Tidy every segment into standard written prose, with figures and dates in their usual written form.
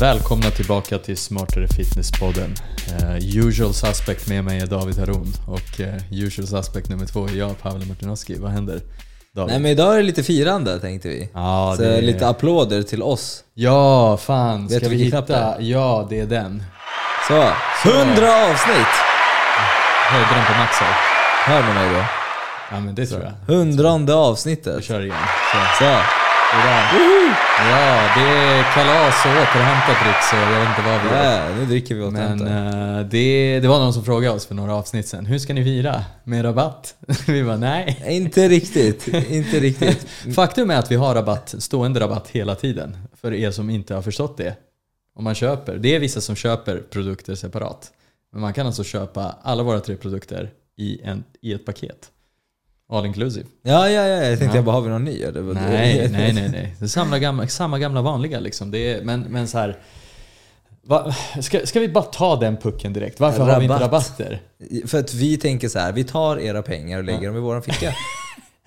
Välkomna tillbaka till Smartare Fitness-podden. Usual Suspect med mig är David Haron. Och Usual Suspect nummer 2 är jag, Pavel Martinovski. Vad händer, David? Nej, men idag är det lite firande, tänkte vi. Ja, så det... lite applåder till oss. Ja, fan. Ska vi hitta? Ja, det är den. Så, 100 avsnitt. Höjde den på max här. Hör man mig då? Ja, men det så. Tror jag. 100:e avsnittet. Vi kör igen. Så. Ja, det är kalas och återhämtat drick, så jag vet inte vad vi gör. Nu dricker vi återhämtat. Men det var någon som frågade oss för några avsnitt sen. Hur ska ni fira? Med rabatt? Vi bara, nej. Inte riktigt. Faktum är att vi har rabatt, stående rabatt hela tiden. För er som inte har förstått det. Om man köper. Det är vissa som köper produkter separat. Men man kan alltså köpa alla våra 3 produkter i ett paket. All inclusive. Ja. Jag tänkte jag bara, har vi någon ny? Nej. Det är samma gamla vanliga liksom. Det är, men så här... Ska vi bara ta den pucken direkt? Varför har vi inte rabatter? För att vi tänker så här, vi tar era pengar och lägger dem i våran ficka.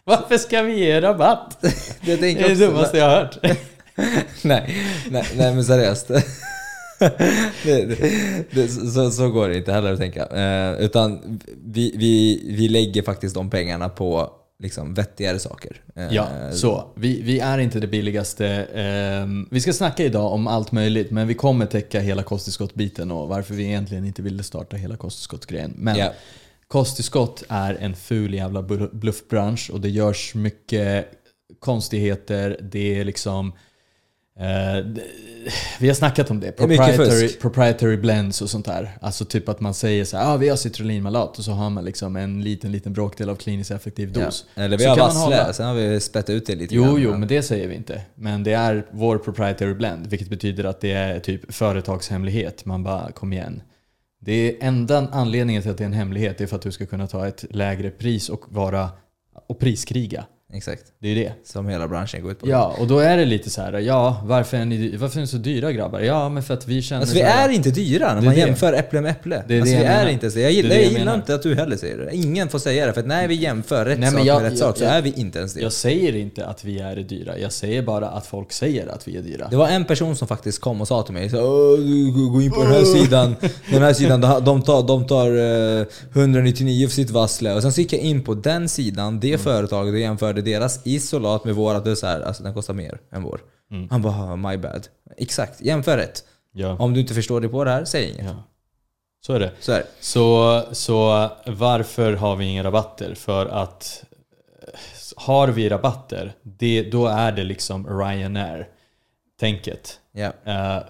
Varför ska vi ge rabatt? Det är det dummaste jag har hört. nej, men seriöst. Så går det inte heller att tänka. Utan vi lägger faktiskt de pengarna på liksom vettigare saker. Ja, så. Vi är inte det billigaste. Vi ska snacka idag om allt möjligt, men vi kommer täcka hela kosttillskottbiten och varför vi egentligen inte ville starta hela kosttillskottgrejen. Men yeah. Kosttillskott är en ful jävla bluffbransch och det görs mycket konstigheter. Det är liksom... vi har snackat om det. Proprietary blends och sånt där. Alltså typ att man säger så här, vi har citrullinmalat och så har man liksom en liten bråkdel av kliniskt effektiv dos. Ja. Eller vi så har vassle, sen har vi spett ut det lite. Jo, men det säger vi inte. Men det är vår proprietary blend, vilket betyder att det är typ företagshemlighet. Man bara, kom igen. Det är enda anledningen till att det är en hemlighet är för att du ska kunna ta ett lägre pris och priskriga. Exakt. Det är det. Som hela branschen går ut på. Ja, och då är det lite så här, varför är ni så dyra, grabbar? Ja, men för att vi känner... Alltså vi är inte dyra när man jämför äpple med äpple. Det är inte så. Jag gillar inte att du heller säger det. Ingen får säga det, för att när vi jämför rätt sak så är vi inte ens det. Jag säger inte att vi är dyra. Jag säger bara att folk säger att vi är dyra. Det var en person som faktiskt kom och sa till mig så, gå in på den här sidan. Den här sidan, de tar 199 för sitt vassle. Och sen gick jag in på den sidan, företaget, det jämförde deras isolat med våra, det är så här, alltså den kostar mer än vår. Mm. Han bara, my bad. Exakt, jämför rätt. Ja. Om du inte förstår dig på det här, säg inget. Ja. Så är det. Så varför har vi inga rabatter? För att har vi rabatter, då är det liksom Ryanair-tänket. Ja.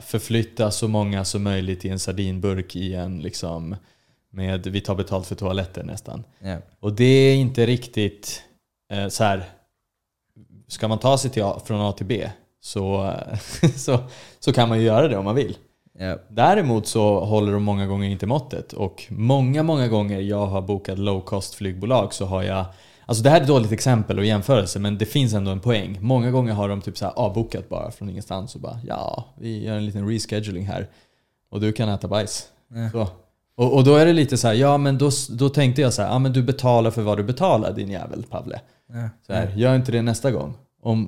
Förflytta så många som möjligt i en sardinburk i en liksom med vi tar betalt för toaletter nästan. Ja. Och det är inte riktigt... Så här, ska man ta sig från A till B så kan man ju göra det om man vill. Yep. Däremot så håller de många gånger inte måttet. Och många gånger jag har bokat low-cost flygbolag så har jag... Alltså det här är ett dåligt exempel och jämförelse, men det finns ändå en poäng. Många gånger har de typ så här avbokat bara från ingenstans och bara vi gör en liten rescheduling här och du kan äta bajs. Yeah. Så. Och då är det lite så här, men då tänkte jag så här, men du betalar för vad du betalar, din jävel, Pavle. Ja. Så här, gör inte det nästa gång.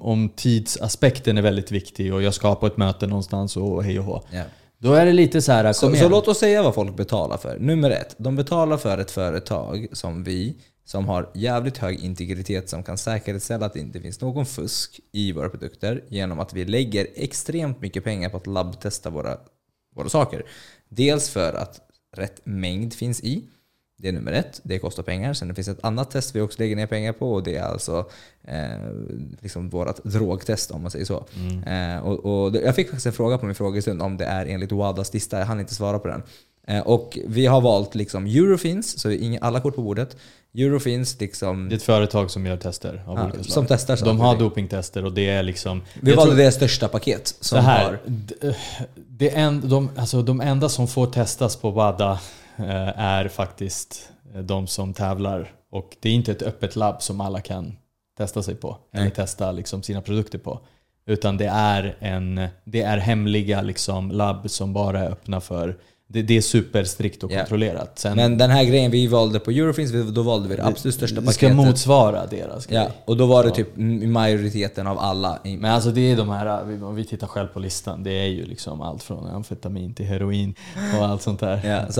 Om tidsaspekten är väldigt viktig och jag ska på ett möte någonstans och hej och hå. Ja. Då är det lite så här, så låt oss säga vad folk betalar för. Nummer 1, de betalar för ett företag som vi, som har jävligt hög integritet, som kan säkerställa att det inte finns någon fusk i våra produkter genom att vi lägger extremt mycket pengar på att labbtesta våra saker. Dels för att rätt mängd finns i. Det är nummer 1. Det kostar pengar. Sen det finns ett annat test vi också lägger ner pengar på och det är alltså liksom vårt drogtest om man säger så. Mm. Och jag fick faktiskt en fråga på min frågestund om det är enligt Wadas lista. Jag hann inte svara på den. Och vi har valt liksom Eurofins, så alla kort på bordet. Eurofins liksom... Det är ett företag som gör tester av olika slag. Som testar. De har dopingtester och det är liksom... Vi valde deras största paket. Som det här, de enda som får testas på Wada är faktiskt de som tävlar. Och det är inte ett öppet labb som alla kan testa sig på. Nej. Eller testa liksom sina produkter på. Utan det är hemliga liksom labb som bara är öppna för Det är superstrikt och kontrollerat. Sen, men den här grejen vi valde på Eurofins, då valde vi det absolut största paketet. Det ska motsvara deras grej. Och då var det typ majoriteten av alla. Men alltså det är de här, om vi tittar själv på listan, det är ju liksom allt från amfetamin till heroin och allt sånt där.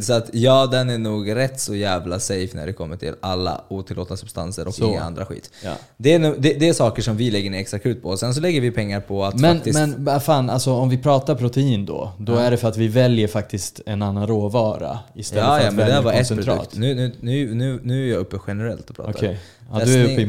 Så att ja, den är nog rätt så jävla safe när det kommer till alla otillåtna substanser och inga andra skit. Ja. Det är saker som vi lägger ner extra krut på. Och sen så lägger vi pengar på att faktiskt... Men fan, alltså om vi pratar protein då är det för att vi väljer faktiskt en annan råvara istället för att välja koncentrat. Nu är jag uppe generellt och pratar. Okay. Ja, du är uppe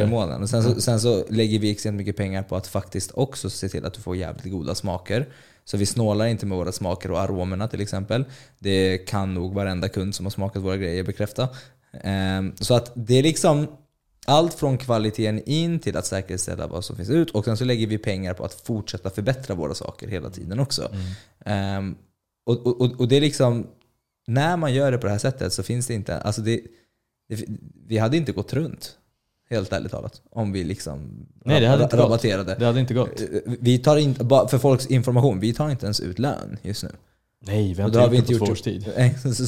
i molnen. Och sen så lägger vi extremt mycket pengar på att faktiskt också se till att du får jävligt goda smaker. Så vi snålar inte med våra smaker och aromerna till exempel. Det kan nog varenda kund som har smakat våra grejer bekräfta. Så att det är liksom allt från kvaliteten in till att säkerställa vad som finns ut. Och sen så lägger vi pengar på att fortsätta förbättra våra saker hela tiden också. Och det är liksom, när man gör det på det här sättet så finns det inte, alltså vi hade inte gått runt, helt ärligt talat, om vi liksom rabatterade. Det hade inte gått. Vi tar inte, för folks information, vi tar inte ens ut lön just nu. Nej, vi har inte gjort på 2 års tid.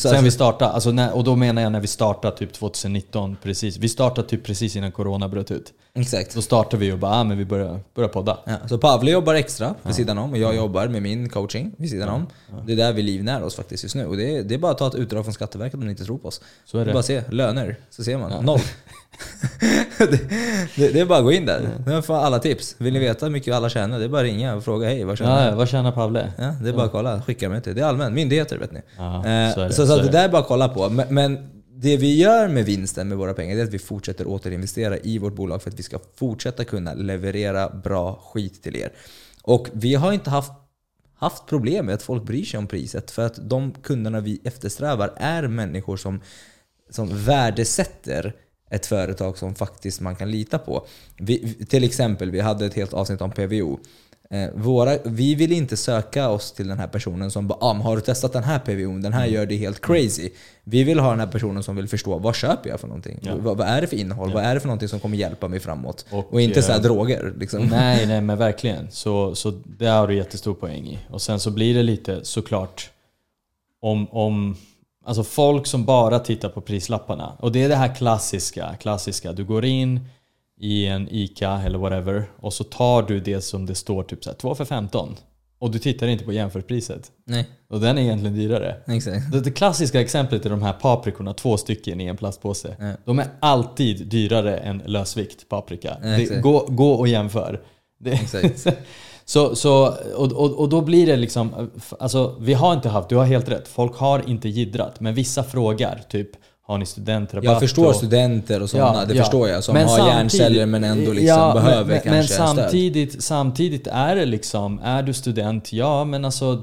Sen vi startade, alltså och då menar jag när vi startade typ 2019 precis. Vi startade typ precis innan corona bröt ut. Exakt. Då startade vi och bara, men vi börjar podda. Ja, så Pavel jobbar extra vid sidan om och jag jobbar med min coaching vid sidan om. Ja. Det är där vi livnär oss faktiskt just nu. Och det är bara att ta ett utdrag från Skatteverket om ni inte tror på oss. Så är det. Bara se, löner, så ser man. Ja. 0. det är bara att gå in där. Nu får alla tips. Vill ni veta hur mycket alla tjänar? Det är bara att ringa och fråga, hej, vad tjänar Pavle? Ja, det är bara att kolla, skicka mig till. Det är allmän myndigheter, vet ni. Aha, så det där är bara att kolla på. Men det vi gör med vinsten med våra pengar är att vi fortsätter återinvestera i vårt bolag för att vi ska fortsätta kunna leverera bra skit till er. Och vi har inte haft problem med att folk bryr sig om priset, för att de kunderna vi eftersträvar är människor som värdesätter ett företag som faktiskt man kan lita på. Till exempel, vi hade ett helt avsnitt om PVO. Vi vill inte söka oss till den här personen som bara, har du testat den här PVO:n? Den här gör det helt crazy. Vi vill ha den här personen som vill förstå, vad köper jag för någonting? Ja. Vad är det för innehåll? Ja. Vad är det för någonting som kommer hjälpa mig framåt? Och inte så här droger. Liksom. Nej, men verkligen. Så det har du jättestor poäng i. Och sen så blir det lite, såklart, om alltså folk som bara tittar på prislapparna. Och det är det här klassiska. Du går in i en ICA eller whatever och så tar du det som det står typ så här, 2 för 15, och du tittar inte på jämförpriset. Nej. Och den är egentligen dyrare. Exakt. Det klassiska exemplet är de här paprikorna, 2 stycken i en plastpåse. Ja. De är alltid dyrare än lösvikt paprika. Ja, gå och jämför. Exakt. Så och då blir det liksom, alltså vi har inte haft, du har helt rätt, folk har inte gidrat, men vissa frågar typ, har ni studentrabatt? Jag förstår studenter och sådana, det förstår jag, som men har hjärnceller men ändå liksom behöver kanske men samtidigt är det liksom, är du student, men alltså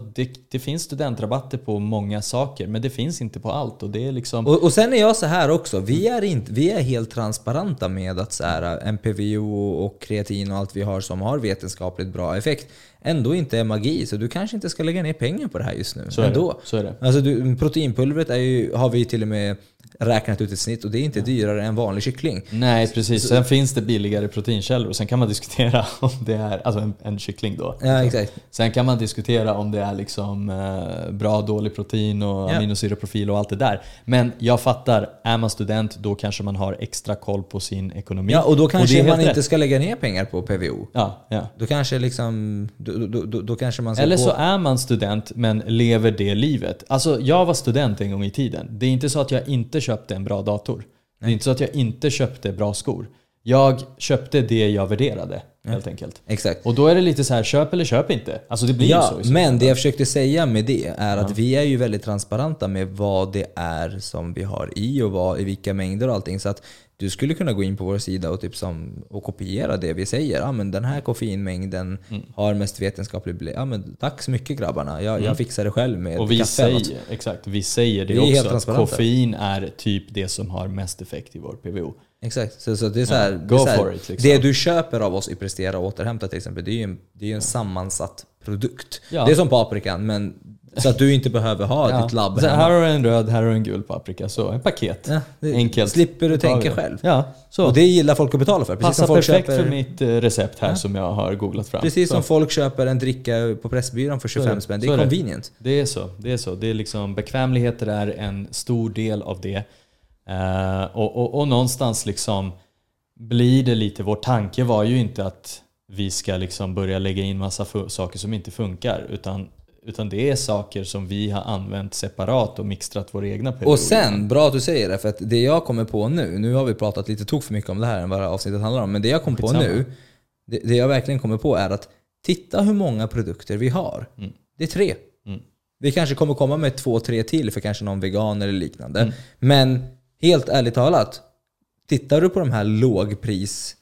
det finns studentrabatter på många saker, men det finns inte på allt, och det är liksom... Och sen är jag så här också, vi är helt transparenta med att så här, MPVO och kreatin och allt vi har som har vetenskapligt bra effekt ändå inte är magi, så du kanske inte ska lägga ner pengar på det här just nu. Så är det. Alltså proteinpulvret har vi till och med räknat ut ett snitt, och det är inte dyrare än vanlig kyckling. Nej, precis. Sen finns det billigare proteinkällor, och sen kan man diskutera om det är alltså en kyckling då. Ja, exakt. Sen kan man diskutera om det är liksom bra, dålig protein och aminosyraprofil och allt det där. Men jag fattar, är man student, då kanske man har extra koll på sin ekonomi. Ja, och då kanske man inte ska lägga ner pengar på PVO. Ja. Då kanske liksom... Då kanske man ska, eller så är man student men lever det livet. Alltså jag var student en gång i tiden. Det är inte så att jag inte köpte en bra dator. Nej. Det är inte så att jag inte köpte bra skor. Jag köpte det jag värderade helt enkelt. Exakt. Och då är det lite så här, köp eller köp inte. Alltså det blir ju så. Men det jag försökte säga med det är att vi är ju väldigt transparenta med vad det är som vi har i och vad, i vilka mängder och allting, så att du skulle kunna gå in på vår sida och typ och kopiera det vi säger. Ja, men den här koffeinmängden har mest vetenskaplig... men tack så mycket grabbarna. Jag fixar det själv med och vi kaffe. Vi säger det är också att koffein är typ det som har mest effekt i vår PVO. Exakt. Så det är så här, det du köper av oss i Prestera och återhämta till exempel, det är ju en sammansatt produkt. Ja. Det är som paprikan, men Så att du inte behöver ha ditt labb hemma. Så här har du en röd, här har du en gul paprika. Så en paket. Ja, enkelt. Slipper du tänka själv. Ja, så. Och det gillar folk att betala för. Passar perfekt köper... för mitt recept här som jag har googlat fram. Precis som folk köper en dricka på Pressbyrån för 25 spänn. Det är convenient. Det är så. Det är så. Det är liksom, bekvämligheter är en stor del av det. Och någonstans liksom blir det lite... Vår tanke var ju inte att vi ska liksom börja lägga in massa saker som inte funkar. Utan det är saker som vi har använt separat och mixtrat våra egna perioder. Och sen, bra att du säger det, för att det jag kommer på nu har vi pratat lite tok för mycket om det här än vad avsnittet handlar om, men det jag kom på nu, det jag verkligen kommer på är att titta hur många produkter vi har. Mm. Det är 3. Mm. Vi kanske kommer komma med 2-3 till för kanske någon vegan eller liknande. Mm. Men helt ärligt talat, tittar du på de här lågpris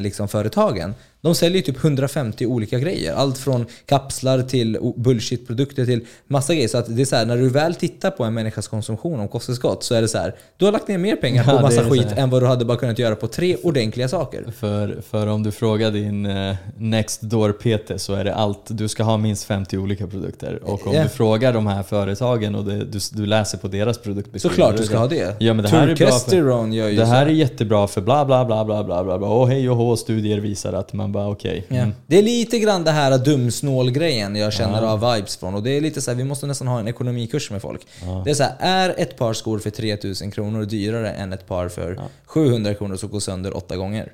liksom företagen, de säljer typ 150 olika grejer, allt från kapslar till bullshitprodukter till massa grejer, så att det är så här, när du väl tittar på en människas konsumtion om kosttillskott, så är det så här, du har lagt ner mer pengar på massa skit än vad du hade bara kunnat göra på 3 ordentliga saker. För om du frågar din next door Peter, så är det allt, du ska ha minst 50 olika produkter, och om du frågar de här företagen och du läser på deras produktbeskrivning, såklart du ska ha det. Ja, men det här är jättebra för bla bla bla bla bla bla, och hej och hå, studier visar att man bara, okay. Mm. Det är lite grann det här dumsnålgrejen jag känner av vibes från, och det är lite så här, vi måste nästan ha en ekonomikurs med folk. Det är så här, är ett par skor för 3 000 kronor dyrare än ett par för 700 kronor så går sönder 8 gånger?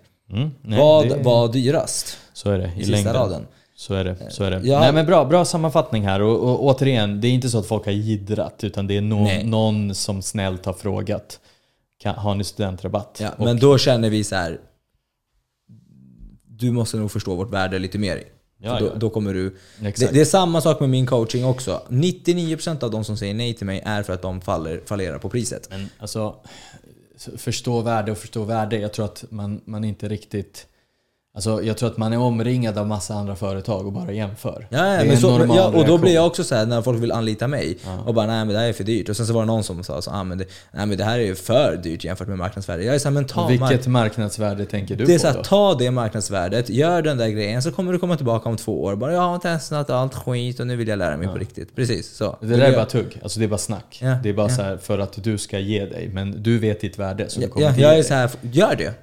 Vad var dyrast? Så är det i längden. Raden. Så är det. Ja. Nej, men bra sammanfattning här, och återigen, det är inte så att folk har gidrat, utan det är någon som snällt har frågat, har ni studentrabatt? Ja, men då känner vi så här, du måste nog förstå vårt värde lite mer. Då kommer du... Det är samma sak med min coaching också. 99% av de som säger nej till mig är för att de fallerar på priset. Men alltså, förstå värde. Jag tror att man inte riktigt... Alltså, jag tror att man är omringad av massa andra företag och bara jämför. Och då blir jag också så här, när folk vill anlita mig och bara, nej men det här är för dyrt. Och sen så var det någon som sa, nej men det här är ju för dyrt jämfört med marknadsvärde. Jag är så här, men vilket marknadsvärde tänker du på? Det är så här, då? Ta det marknadsvärdet, gör den där grejen, så kommer du komma tillbaka om 2 år. Bara, jag har testat allt skit och nu vill jag lära mig på riktigt. Precis, så. Det där är bara tugg, alltså det är bara snack. Det är bara så här, för att du ska ge dig, men du vet ditt värde. Så du jag är så här, gör det.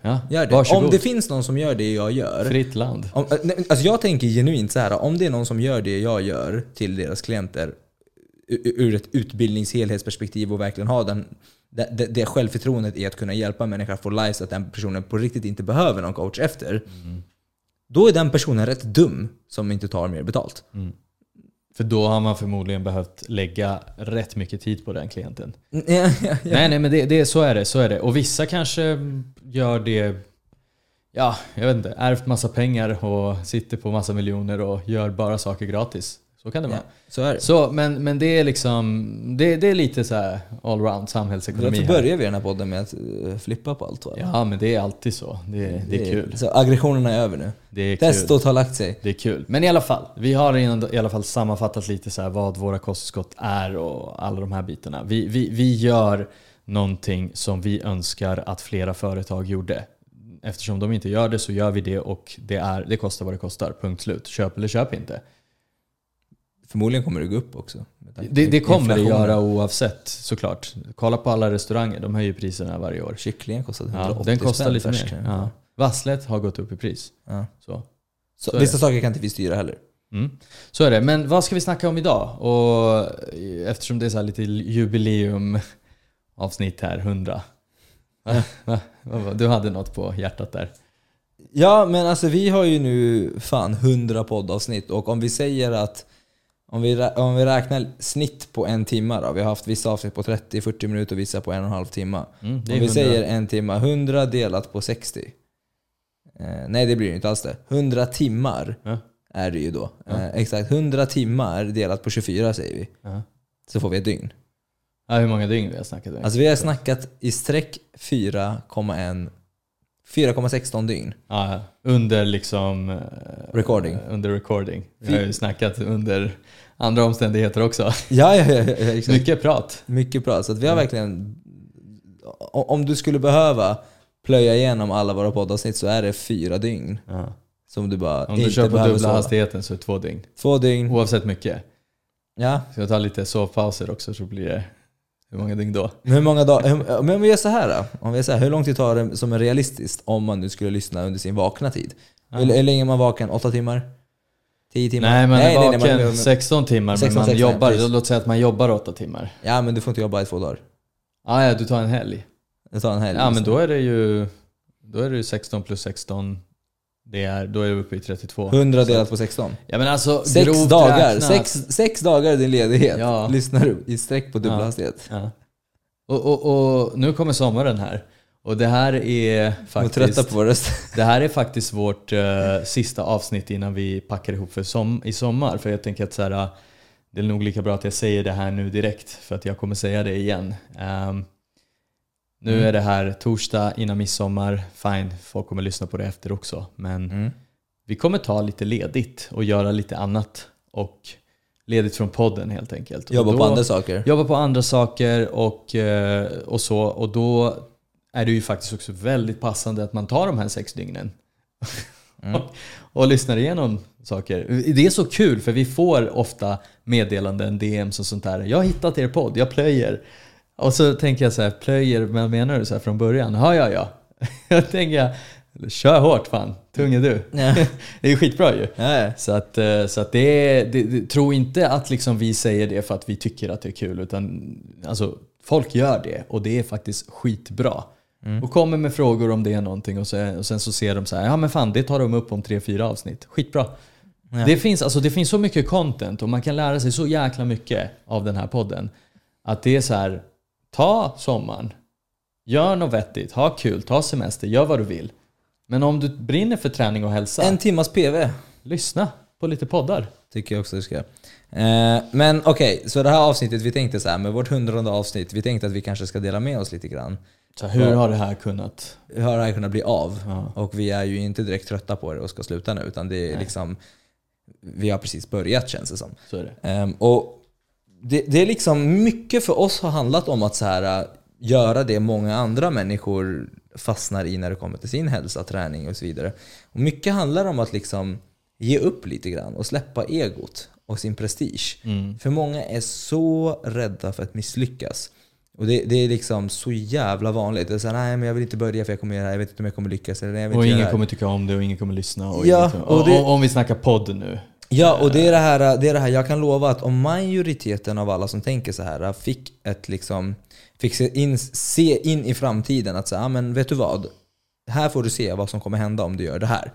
Om det finns någon som gör det jag gör. Fritt land. Alltså jag tänker genuint så här, om det är någon som gör det jag gör till deras klienter ur ett utbildningshelhetsperspektiv och verkligen ha det självförtroendet i att kunna hjälpa människor att få live så att den personen på riktigt inte behöver någon coach efter. Mm. Då är den personen rätt dum som inte tar mer betalt. Mm. För då har man förmodligen behövt lägga rätt mycket tid på den klienten. Nej, men det så är det. Och vissa kanske gör det. Ja, jag vet inte. Ärvt massa pengar och sitter på massa miljoner och gör bara saker gratis. Så kan det vara. Så är det. Så, men det är liksom det är lite så här allround samhällsekonomi. Då börjar vi den här podden med att flippa på allt. Eller? Ja, men det är alltid så. Det är kul. Så aggressionerna är över nu. Det är kul. Testot har lagt sig. Det är kul. Men i alla fall, vi har i alla fall sammanfattat lite så här vad våra kosttillskott är och alla de här bitarna. Vi gör någonting som vi önskar att flera företag gjorde. Eftersom de inte gör det så gör vi det, och det kostar vad det kostar. Punkt slut. Köp eller köp inte. Förmodligen kommer det gå upp också. Det kommer det göra oavsett, såklart. Kolla på alla restauranger. De höjer priserna varje år. Kycklingen kostar 180 den kostar lite mer. Ja. Vasslet har gått upp i pris. Ja. Så vissa saker kan inte vi styra heller. Mm. Så är det. Men vad ska vi snacka om idag? Och eftersom det är så här lite jubileumavsnitt här, 100. Du hade något på hjärtat där. Ja, men alltså vi har ju nu 100 poddavsnitt, och om vi säger att om vi räknar snitt på en timme då, vi har haft vissa avsnitt på 30-40 minuter och vissa på 1,5 timme. Om vi 100. Säger en timme, 100 delat på 60. Nej, det blir ju inte alls det. 100 timmar är det ju då. Exakt, 100 timmar delat på 24 säger vi. Så får vi ett dygn. Ja, hur många dygn vi har snackat? Alltså vi har snackat i sträck 4,16 dygn. Ja, under liksom... Recording. Under recording. Vi har ju snackat under andra omständigheter också. Ja, Mycket prat. Så att vi har verkligen... Om du skulle behöva plöja igenom alla våra poddavsnitt så är det 4 dygn. Ja. Som du bara om du kör på dubbla hastigheten så är 2 dygn. Oavsett mycket. Ja. Så jag tar lite sovpauser också, så blir det... Hur många dygn då? Hur många dagar? Men om vi gör så här då. Om vi gör så här, hur lång tid tar det som är realistiskt om man nu skulle lyssna under sin vakna tid? Ja. Hur länge är man vaken? 8 timmar? 10 timmar? Nej, man är vaken 16 timmar. 16, men man 16, jobbar. Låt säga att man jobbar 8 timmar. Ja, men du får inte jobba i 2 dagar. Ah, ja, du tar en helg. Du tar en helg. Ja, men då är det ju 16 plus 16. Det är, då är vi uppe i 32. 100 delat på 16. Ja, men alltså, 6 dagar. 6 dagar är din ledighet. Ja. Lyssnar du i sträck på dubbla hastighet. Ja. Och nu kommer sommaren här. Och det här är faktiskt... Det här är faktiskt vårt sista avsnitt innan vi packar ihop för i sommar. För jag tänker att så här, det är nog lika bra att jag säger det här nu direkt. För att jag kommer säga det igen. Nu är det här torsdag innan midsommar. Fine, folk kommer lyssna på det efter också. Men vi kommer ta lite ledigt och göra lite annat. Och ledigt från podden helt enkelt. Jobba på andra saker. Jobba på andra saker och så. Och då är det ju faktiskt också väldigt passande att man tar de här 6 dygnen. och lyssnar igenom saker. Det är så kul, för vi får ofta meddelanden, DMs och sånt där. Jag har hittat er podd, jag plöjer. Och så tänker jag så här, plöjer, vad menar du så här från början? Ja. Jag tänker, kör hårt fan, tung är du. Ja. Det är ju skitbra ju. Ja. Så att det tror inte att liksom vi säger det för att vi tycker att det är kul. Utan alltså, folk gör det och det är faktiskt skitbra. Och kommer med frågor om det är någonting. Och sen så ser de så här, ja men fan, det tar de upp om 3-4 avsnitt. Skitbra. Ja. Det finns så mycket content och man kan lära sig så jäkla mycket av den här podden. Att det är så här... Ta sommaren, gör något vettigt, ha kul, ta semester, gör vad du vill. Men om du brinner för träning och hälsa... 1 timmas PV. Lyssna på lite poddar. Tycker jag också du ska. Men okej, så det här avsnittet, vi tänkte så här, med vårt 100:e avsnitt, vi tänkte att vi kanske ska dela med oss lite grann. Så hur har det här kunnat bli av? Ja. Och vi är ju inte direkt trötta på det och ska sluta nu, utan det är liksom... Vi har precis börjat, känns det som. Så är det. Det är liksom mycket för oss har handlat om att så här, göra det många andra människor fastnar i när det kommer till sin hälsa, träning och så vidare. Och mycket handlar om att liksom ge upp lite grann och släppa egot och sin prestige. För många är så rädda för att misslyckas. Och det är liksom så jävla vanligt. Det är så här, nej men jag vill inte börja för jag kommer göra det här. Jag vet inte om jag kommer lyckas. Eller, jag vet och ingen kommer tycka om det och ingen kommer lyssna. Om vi snackar podd nu. Ja, och det är det här jag kan lova att om majoriteten av alla som tänker så här fick se in i framtiden att säga, men vet du vad, här får du se vad som kommer hända om du gör det här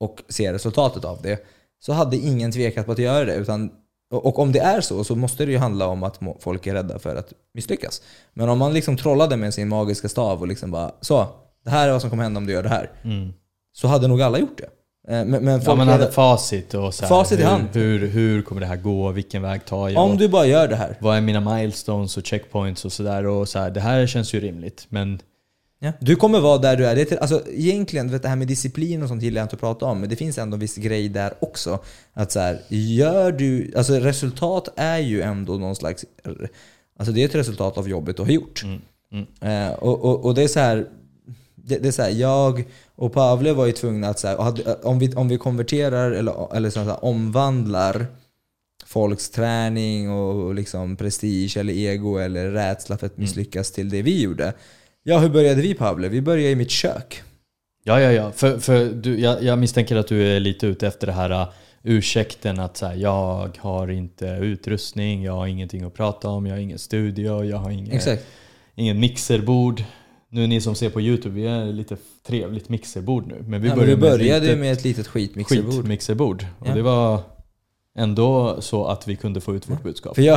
och se resultatet av det, så hade ingen tvekat på att göra det, utan och om det är så måste det ju handla om att folk är rädda för att misslyckas. Men om man liksom trollade med sin magiska stav och liksom bara så, det här är vad som kommer hända om du gör det här, så hade nog alla gjort det. Men man hade facit och så här, facit i hand. Hur kommer det här gå? Vilken väg tar jag? Om du bara gör det här. Vad är mina milestones och checkpoints och sådär? Och så här, det här känns ju rimligt. Men... Ja. Du kommer vara där du är. Det är alltså, egentligen, vet, det här med disciplin och sånt gillar jag inte att prata om. Men det finns ändå en viss grej där också. Att så här, alltså resultat är ju ändå någon slags... Alltså det är ett resultat av jobbet du har gjort. Och det är så här... Det är så här, jag och Pavle var ju tvungna att så här, om vi konverterar eller så här, omvandlar folks träning och liksom prestige eller ego eller rädsla för att misslyckas till det vi gjorde. Ja, hur började vi, Pavle? Vi började i mitt kök. Ja. För du, jag misstänker att du är lite ute efter det här ursäkten att så här, jag har inte utrustning, jag har ingenting att prata om, jag har ingen studio, jag har ingen mixerbord. Nu ni som ser på YouTube, vi är lite trevligt mixerbord nu. Men vi började med ett litet skitmixerbord. Och det var ändå så att vi kunde få ut vårt budskap. För jag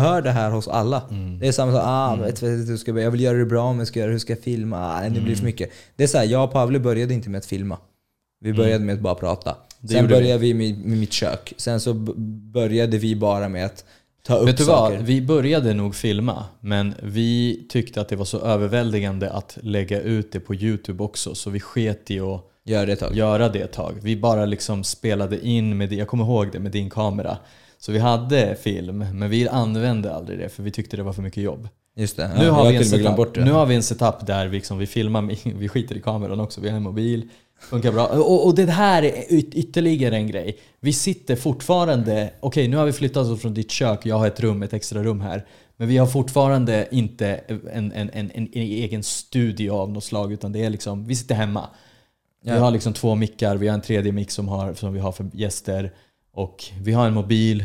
hör det här hos alla. Det är samma sak, jag vill göra det bra, men hur ska jag filma? Det blir för mycket. Det är så här, jag och Pavle började inte med att filma. Vi började med att bara prata. Sen började vi med mitt kök. Sen så började vi bara med att ta upp saker. Vi började nog filma, men vi tyckte att det var så överväldigande att lägga ut det på YouTube också, så vi sket i att göra det ett tag. Vi bara liksom spelade in med det, jag kommer ihåg det, med din kamera. Så vi hade film, men vi använde aldrig det för vi tyckte det var för mycket jobb. Just det. Nu har vi en setup där vi filmar, vi skiter i kameran också, vi har en mobil, Funkar bra. Och det här är ytterligare en grej. Vi sitter fortfarande, okej, nu har vi flyttat oss från ditt kök, jag har ett rum, ett extra rum här. Men vi har fortfarande inte en egen studio av något slag, utan det är liksom, vi sitter hemma. Vi har liksom 2 mickar, vi har en tredje mick som vi har för gäster, och vi har en mobil.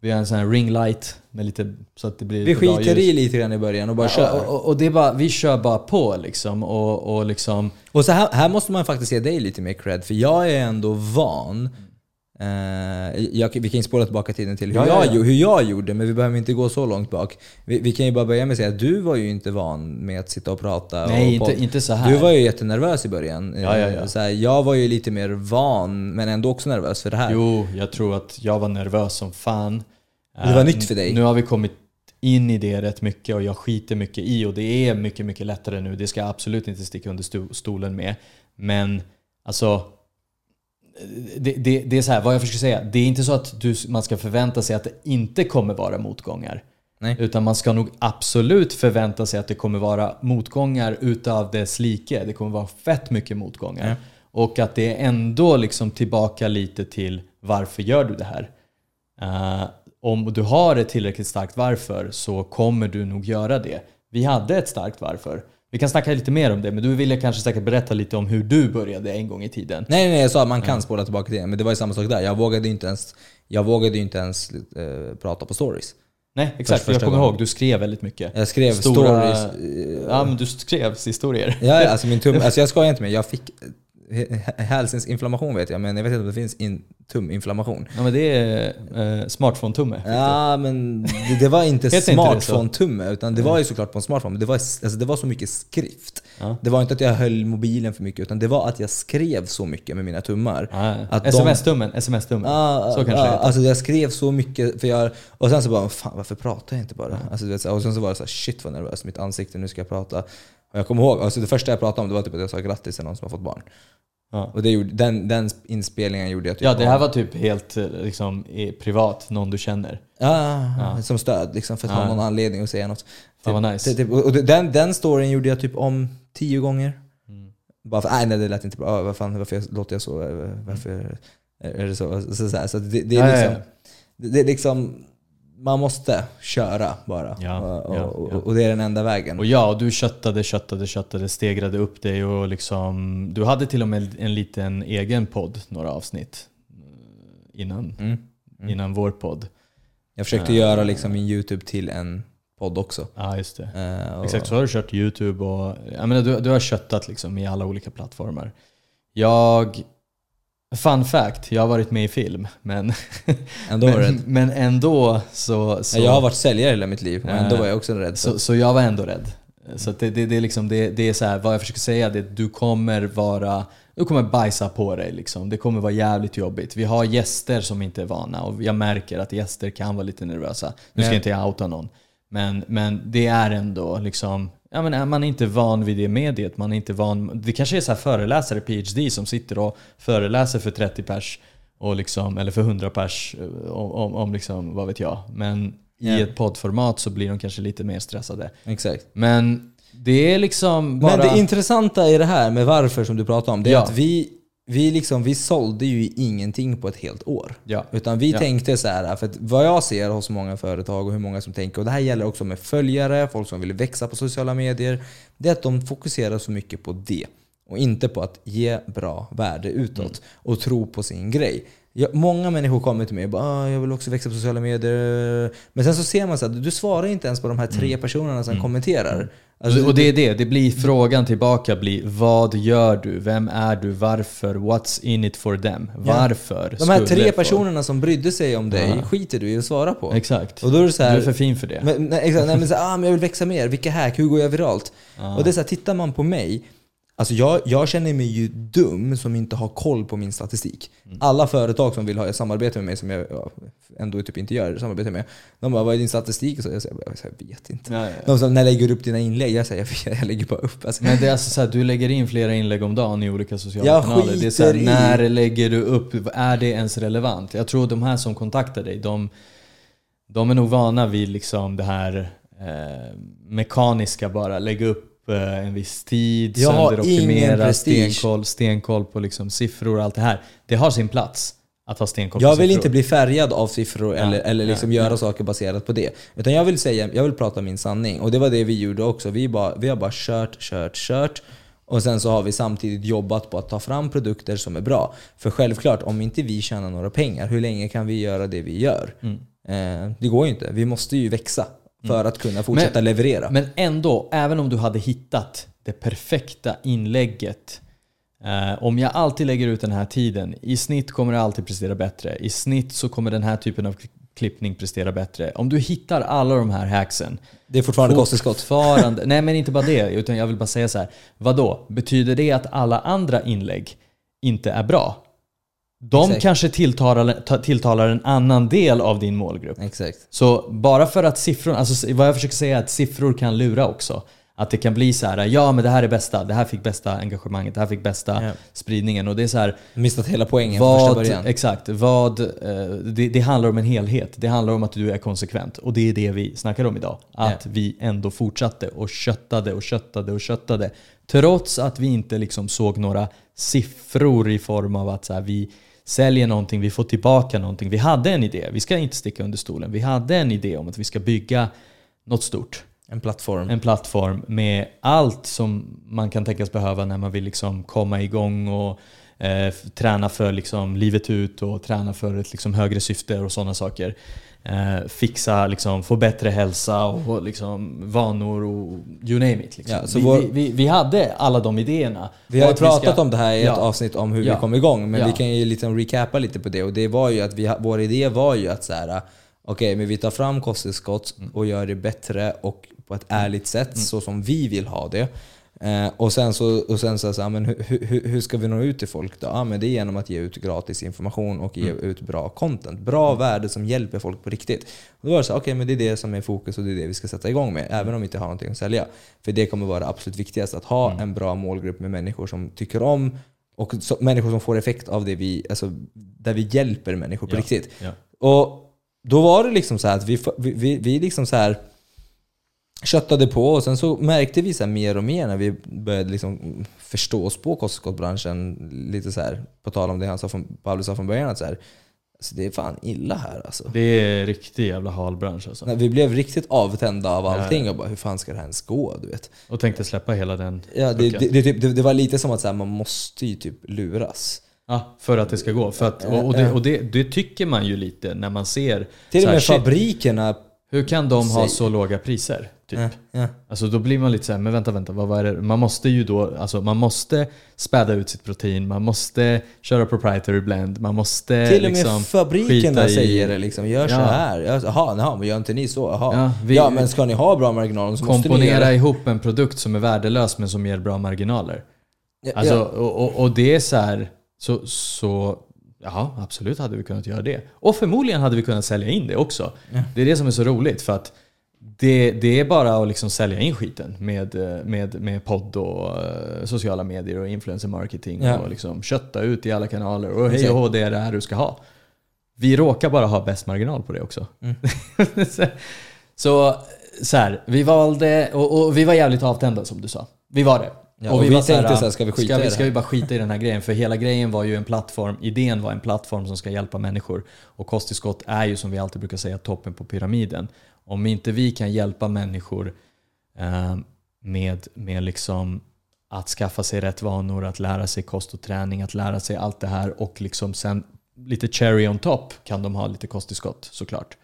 Vi har en sån här ringlight med lite, så att det blir, vi skiter i lite grann i början och bara kör. Och det är bara, vi kör bara på liksom. Och liksom. Och så här måste man faktiskt ge dig lite mer cred, för jag är ändå van. Vi kan ju spåra tillbaka tiden till hur jag gjorde, men vi behöver inte gå så långt bak. Vi kan ju bara börja med att säga att du var ju inte van med att sitta och prata. Nej, och inte så här. Du var ju jättenervös i början. Så här, jag var ju lite mer van, men ändå också nervös för det här. Jo, jag tror att jag var nervös som fan. Det var nytt för dig. Nu har vi kommit in i det rätt mycket, och jag skiter mycket i, och det är mycket, mycket lättare nu. Det ska jag absolut inte sticka under stolen med. Men alltså, det är så här, vad jag försöker säga. Det är inte så att man ska förvänta sig att det inte kommer vara motgångar. Nej. Utan man ska nog absolut förvänta sig att det kommer vara motgångar utav dess like. Det kommer vara fett mycket motgångar. Ja. Och att det är ändå liksom tillbaka lite till, varför gör du det här? Om du har ett tillräckligt starkt varför, så kommer du nog göra det. Vi hade ett starkt varför. Vi kan snacka lite mer om det, men du ville kanske säkert berätta lite om hur du började en gång i tiden. Nej, jag sa att man kan spåra tillbaka till det, men det var ju samma sak där. Jag vågade inte ens prata på stories. Nej, exakt. Jag kommer ihåg, du skrev väldigt mycket. Jag skrev stories. Ja, men du skrev historier. Ja, alltså min tum, alltså jag skojar inte med. Jag fick hälsens inflammation, vet jag, men jag vet inte om det finns tuminflammation. Ja, men det är smartphone-tumme. Ja, men det var inte smartphone-tumme, utan det var ju såklart på en smartphone, men det var, alltså, det var så mycket skrift. Ja. Det var inte att jag höll mobilen för mycket, utan det var att jag skrev så mycket med mina tummar. Ja. SMS-tummen. Så kanske. Alltså jag skrev så mycket, för jag, och sen så bara, fan, varför pratar jag inte bara? Ja. Alltså, och sen så var det så här, shit vad nervös, mitt ansikte, nu ska jag prata. Och jag kommer ihåg, alltså det första jag pratade om, det var typ att jag sa grattis till någon som har fått barn. Ja. Och det gjorde, den inspelningen gjorde jag typ. Ja, det här var typ helt liksom, privat, någon du känner. Ja. Som stöd liksom, för att ha någon anledning att säga något. Det var nice. Typ, och den storyn gjorde jag typ om 10 gånger. Mm. Bara för, nej, det lät inte bra. Varför låter jag så? Varför är det så? Så det är liksom... Det är liksom, man måste köra bara. Och det är den enda vägen. Och du köttade, stegrade upp dig, och liksom, du hade till och med en liten egen podd, några avsnitt innan vår podd. Jag försökte göra liksom min YouTube till en podd också. Ja, just det. Exakt, så har du kört YouTube, och jag menar, du har köttat liksom i alla olika plattformar. Fun fact, jag har varit med i film, men ändå men ändå så jag har varit säljare hela mitt liv, men ändå var jag också rädd. Så jag var ändå rädd. Så att det är liksom, det är så här, vad jag försöker säga, det du kommer bajsa på dig liksom. Det kommer vara jävligt jobbigt. Vi har gäster som inte är vana, och jag märker att gäster kan vara lite nervösa. Nu ska inte jag outa någon, men det är ändå liksom, ja, men är man inte van vid det mediet, man är inte van. Det kanske är så här föreläsare, PhD, som sitter och föreläser för 30 pers och liksom, eller för 100 pers om liksom, vad vet jag. Men i ett poddformat så blir de kanske lite mer stressade. Exakt. Men det är liksom bara... Men det intressanta i det här med varför som du pratar om, det är att vi sålde ju ingenting på ett helt år. Ja. Utan vi tänkte så här, för att vad jag ser hos många företag och hur många som tänker, och det här gäller också med följare, folk som vill växa på sociala medier, det är att de fokuserar så mycket på det och inte på att ge bra värde utåt och tro på sin grej. Många människor kommer till mig och bara, jag vill också växa på sociala medier. Men sen så ser man så att du svarar inte ens på de här 3 personerna som kommenterar. Alltså, och det blir frågan tillbaka, vad gör du? Vem är du? Varför? What's in it for them? Varför? De här 3 personerna som brydde sig om dig skiter du i att svara på. Exakt. Och då är det så här, du är för fin för det. Men jag vill växa mer. Vilka hack? Hur går jag viralt? Och det är så här, tittar man på mig, alltså jag känner mig ju dum som inte har koll på min statistik. Alla företag som vill ha samarbete med mig, som jag ändå typ inte gör samarbete med, de bara, vad är din statistik? Och så jag vet inte. De som, när lägger upp dina inlägg, jag lägger bara upp. Alltså. Men det är alltså så här, du lägger in flera inlägg om dagen i olika sociala kanaler. Det är så här, när lägger du upp? Är det ens relevant? Jag tror de här som kontaktar dig, de är nog vana vid liksom det här mekaniska, bara lägga upp en viss tid. Jag har ingen prestige. Stenkoll på liksom siffror och allt det här. Det har sin plats att ha stenkoll på. Jag vill inte bli färgad av siffror eller liksom göra saker baserat på det. Utan jag vill prata min sanning. Och det var det vi gjorde också. Vi har bara kört. Och sen så har vi samtidigt jobbat på att ta fram produkter som är bra. För självklart, om inte vi tjänar några pengar, hur länge kan vi göra det vi gör? Det går ju inte. Vi måste ju växa för att kunna fortsätta leverera. Men ändå, även om du hade hittat det perfekta inlägget, om jag alltid lägger ut den här tiden, i snitt kommer det alltid prestera bättre. I snitt så kommer den här typen av klippning prestera bättre. Om du hittar alla de här hacksen, det är fortfarande kosteskott. Nej, men inte bara det, utan jag vill bara säga så här, vadå? Betyder det att alla andra inlägg inte är bra? De kanske tilltalar en annan del av din målgrupp. Exakt. Så bara för att siffror, alltså vad jag försöker säga är att siffror kan lura också. Att det kan bli så här, ja men det här är bästa, det här fick bästa engagemanget, det här fick bästa spridningen, och det är så här, missat hela poängen från första början. Exakt, det handlar om en helhet. Det handlar om att du är konsekvent, och det är det vi snackar om idag. Att vi ändå fortsatte och köttade trots att vi inte liksom såg några siffror i form av att så här, vi säljer någonting, vi får tillbaka någonting. Vi hade en idé, vi ska inte sticka under stolen. Vi hade en idé om att vi ska bygga något stort. En plattform med allt som man kan tänkas behöva när man vill liksom komma igång och träna för liksom livet ut och träna för ett liksom högre syfte och sådana saker. Fixa, liksom, få bättre hälsa och liksom vanor och you name it. Liksom. Ja, så vi hade alla de idéerna. Vi har pratat om det här i ett avsnitt om hur vi kom igång, men vi kan ju liksom recapa lite på det. Och det var ju att vår idé var ju att så här, okej, men vi tar fram kosttillskott och gör det bättre och på ett ärligt sätt så som vi vill ha det. Och sen så men hur ska vi nå ut till folk då? Ja, men det är genom att ge ut gratis information och ge ut bra content. Bra värde som hjälper folk på riktigt. Och då var det så här, okej, men det är det som är fokus och det är det vi ska sätta igång med. Även om vi inte har någonting att sälja. För det kommer vara absolut viktigast, att ha en bra målgrupp med människor som tycker om och människor som får effekt av det vi, alltså där vi hjälper människor på riktigt. Ja. Och då var det liksom så här att vi liksom så här köttade på, och sen så märkte vi så här mer och mer när vi började liksom förstå oss på kostskottbranschen lite så här, på tal om det han sa Pavel sa från början, att så här, alltså det är fan illa här alltså. Det är riktigt jävla halbransch alltså. Nej, vi blev riktigt avtända av allting och bara, hur fan ska det här ens gå, du vet. Och tänkte släppa hela den. Ja, det var lite som att så här, man måste ju typ luras. Ja, för att det ska gå. För att, och det tycker man ju lite när man ser... Till och med fabrikerna... Hur kan de ha så låga priser? Typ? Alltså då blir man lite så här, men vänta, vad är det? Man måste ju då, alltså man måste späda ut sitt protein, man måste köra proprietary blend, man måste till och med liksom fabrikerna säger det liksom, gör så här. Jaha, men gör inte ni så? Men ska ni ha bra marginaler så måste ni komponera ihop en produkt som är värdelös men som ger bra marginaler. Alltså, och det är så här... Så ja, absolut hade vi kunnat göra det. Och förmodligen hade vi kunnat sälja in det också. Ja. Det är det som är så roligt, för att det är bara att liksom sälja in skiten med podd och sociala medier och influencer marketing och liksom kötta ut i alla kanaler och hej och det är det här du ska ha. Vi råkar bara ha bäst marginal på det också. Så här, vi valde och vi var jävligt avtända som du sa. Vi var det. Ja, och vi tänkte så här, ska vi bara skita i den här grejen, för hela grejen var ju en plattform, idén var en plattform som ska hjälpa människor, och kosttillskott är ju, som vi alltid brukar säga, toppen på pyramiden. Om inte vi kan hjälpa människor med liksom att skaffa sig rätt vanor, att lära sig kost och träning, att lära sig allt det här, och liksom sen lite cherry on top kan de ha lite kosttillskott såklart.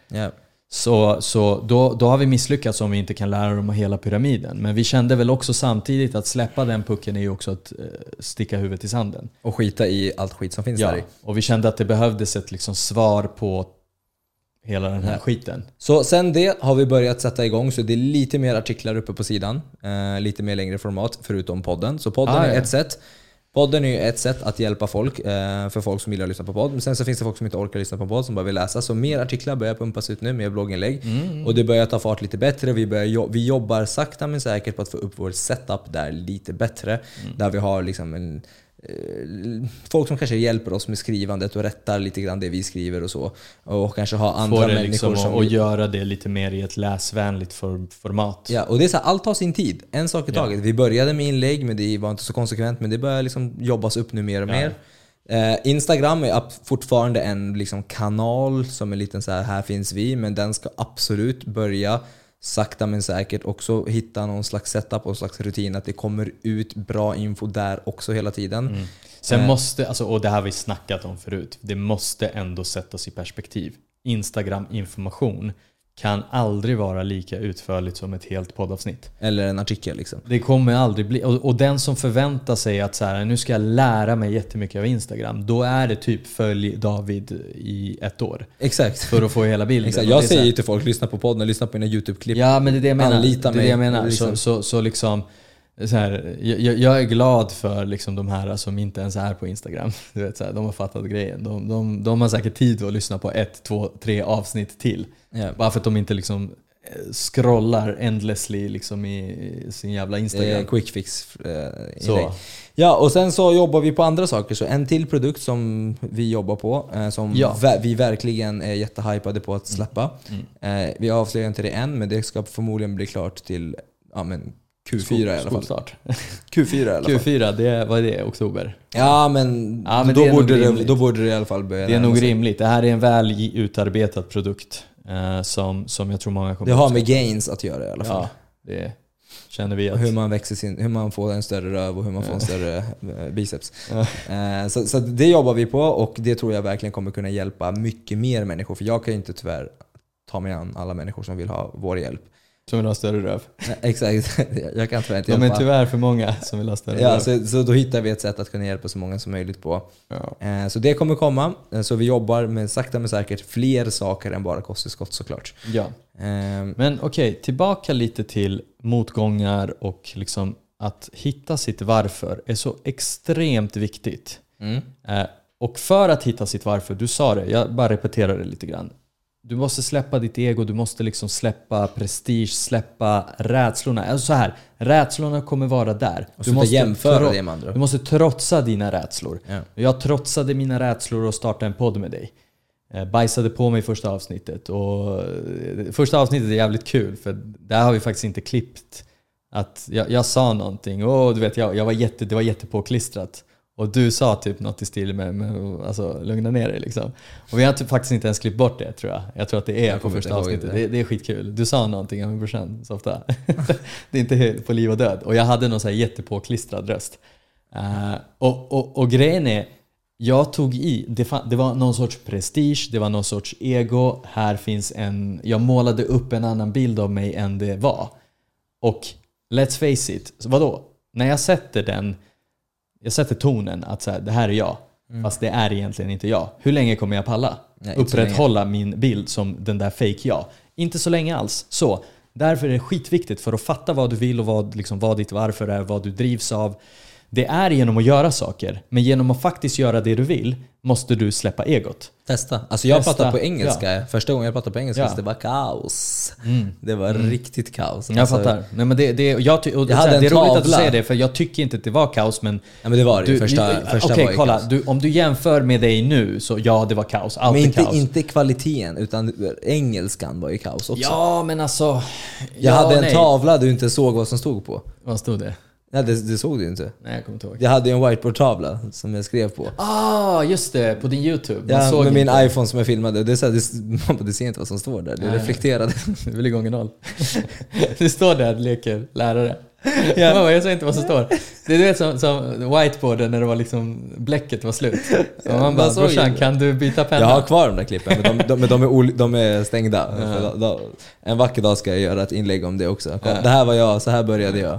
Så då har vi misslyckats om vi inte kan lära dem hela pyramiden. Men vi kände väl också samtidigt att släppa den pucken är ju också att sticka huvudet i sanden. Och skita i allt skit som finns där i. Och vi kände att det behövdes ett liksom svar på hela den här skiten. Så sen det har vi börjat sätta igång, så det är lite mer artiklar uppe på sidan. Lite mer längre format förutom podden. Så podden är ett sätt. Podden är ju ett sätt att hjälpa folk, för folk som gillar att lyssna på podd. Men sen så finns det folk som inte orkar lyssna på podd, som bara vill läsa. Så mer artiklar börjar pumpas ut nu, mer blogginlägg. Och det börjar ta fart lite bättre. Vi jobbar sakta men säkert på att få upp vår setup där lite bättre. Där vi har liksom en folk som kanske hjälper oss med skrivandet och rättar lite grann det vi skriver och så, och kanske ha andra människor liksom som och göra det lite mer i ett läsvänligt format. Ja, och det är så här, allt tar sin tid, en sak i taget. Vi började med inlägg, men det var inte så konsekvent, men det börjar liksom jobbas upp nu mer och mer. Instagram är fortfarande en liksom kanal som är liten så här, här finns vi, men den ska absolut börja sakta men säkert också hitta någon slags setup och slags rutin att det kommer ut bra info där också hela tiden. Sen måste, alltså, och det här har vi snackat om förut, det måste ändå sättas i perspektiv. Instagram-information kan aldrig vara lika utförligt som ett helt poddavsnitt. Eller en artikel liksom. Det kommer aldrig bli. Och den som förväntar sig att så här, nu ska jag lära mig jättemycket av Instagram, då är det typ följ David i ett år. Exakt. För att få hela bilden. Exakt. Jag säger ju till folk, lyssna på podden, lyssna på mina YouTube-klipp. Ja, men det är det jag menar. Anlita mig. Det jag menar. Så liksom så här, jag är glad för liksom de här som inte ens är på Instagram. Du vet, så här, de har fattat grejen. De har säkert tid att lyssna på 1, 2, 3 avsnitt till. Yeah. Bara för att de inte liksom scrollar endlessly liksom i sin jävla Instagram. Quick fix. Så. Ja, och sen så jobbar vi på andra saker. Så en till produkt som vi jobbar på, som vi verkligen är jättehypade på att släppa. Vi avslöjar inte det än, men det ska förmodligen bli klart till Q4 i alla fall. Q4, vad är det? Oktober? Ja, men då borde det i alla fall börja. Det är nog rimligt. Det här är en väl utarbetad produkt som jag tror många kommer. Det har med gains att göra i alla fall. Ja, det känner vi. Att... hur man får en större röv och hur man får en större biceps. Så det jobbar vi på, och det tror jag verkligen kommer kunna hjälpa mycket mer människor. För jag kan ju inte tyvärr ta mig an alla människor som vill ha vår hjälp. Som vill ha större röv. Exakt, jag kan inte hjälpa. De är tyvärr för många som vill ha större röv. Så då hittar vi ett sätt att kunna hjälpa så många som möjligt på. Så det kommer komma. Så vi jobbar med sakta men säkert fler saker än bara kosttillskott såklart. Men okej, tillbaka lite till motgångar och liksom att hitta sitt varför är så extremt viktigt. Och för att hitta sitt varför, du sa det, jag bara repeterar det lite grann. Du måste släppa ditt ego, du måste liksom släppa prestige, släppa rädslorna. Alltså så här, rädslorna kommer vara där. Och du måste jämföra det med andra. Du måste trotsa dina rädslor. Ja. Jag trotsade mina rädslor och startade en podd med dig. Bajsade på mig i första avsnittet. Och första avsnittet är jävligt kul, för där har vi faktiskt inte klippt att jag sa någonting. Du vet, jag var det var jättepåklistrat. Och du sa typ något i stil med alltså, lugna ner dig liksom. Och vi har typ faktiskt inte ens klippt bort det, tror jag. Jag tror att det är på första avsnittet. Det är skitkul. Du sa någonting om brorsan så ofta. Det är inte på liv och död. Och jag hade någon så här jättepåklistrad röst. Och grejen är, jag tog i. Det var någon sorts prestige. Det var någon sorts ego. Här finns jag målade upp en annan bild av mig än det var. Och let's face it. Vadå? När jag sätter tonen att så här, det här är jag. Fast det är egentligen inte jag. Hur länge kommer jag palla? Nej, upprätthålla min bild som den där fake jag? Inte så länge alls. Så därför är det skitviktigt, för att fatta vad du vill och vad ditt varför är, vad du drivs av. Det är genom att göra saker. Men genom att faktiskt göra det du vill måste du släppa egot. Testa. Alltså jag pratade på engelska. Ja. Första gången jag pratade på engelska så det var kaos. Det var riktigt kaos. Jag fattar. Nej, men det är roligt att du säger det, för jag tycker inte att det var kaos. Men det var det. Okej, kolla. Om du jämför med dig nu så det var kaos. Allt men inte kvaliteten, utan engelskan var ju kaos också. Ja, men alltså. Jag hade en tavla du inte såg vad som stod på. Vad stod det? Nej, det såg du inte. Nej, jag kommer inte ihåg. Jag hade en whiteboard-tavla som jag skrev på. Just det, på din YouTube. Jag såg med min iPhone som jag filmade. Det är så här, det ser inte vad som står där. Det reflekterade. Det är väl gånger 0. Det står där, leker lärare. Ja. Jag ser inte vad som står. Det är du vet som whiteboarden när det var liksom bläcket var slut. Så man bara, brorsan, kan du byta penna? Jag har kvar de där klippen, men de är stängda. En vacker dag ska jag göra ett inlägg om det också. Det här var jag, så här började jag.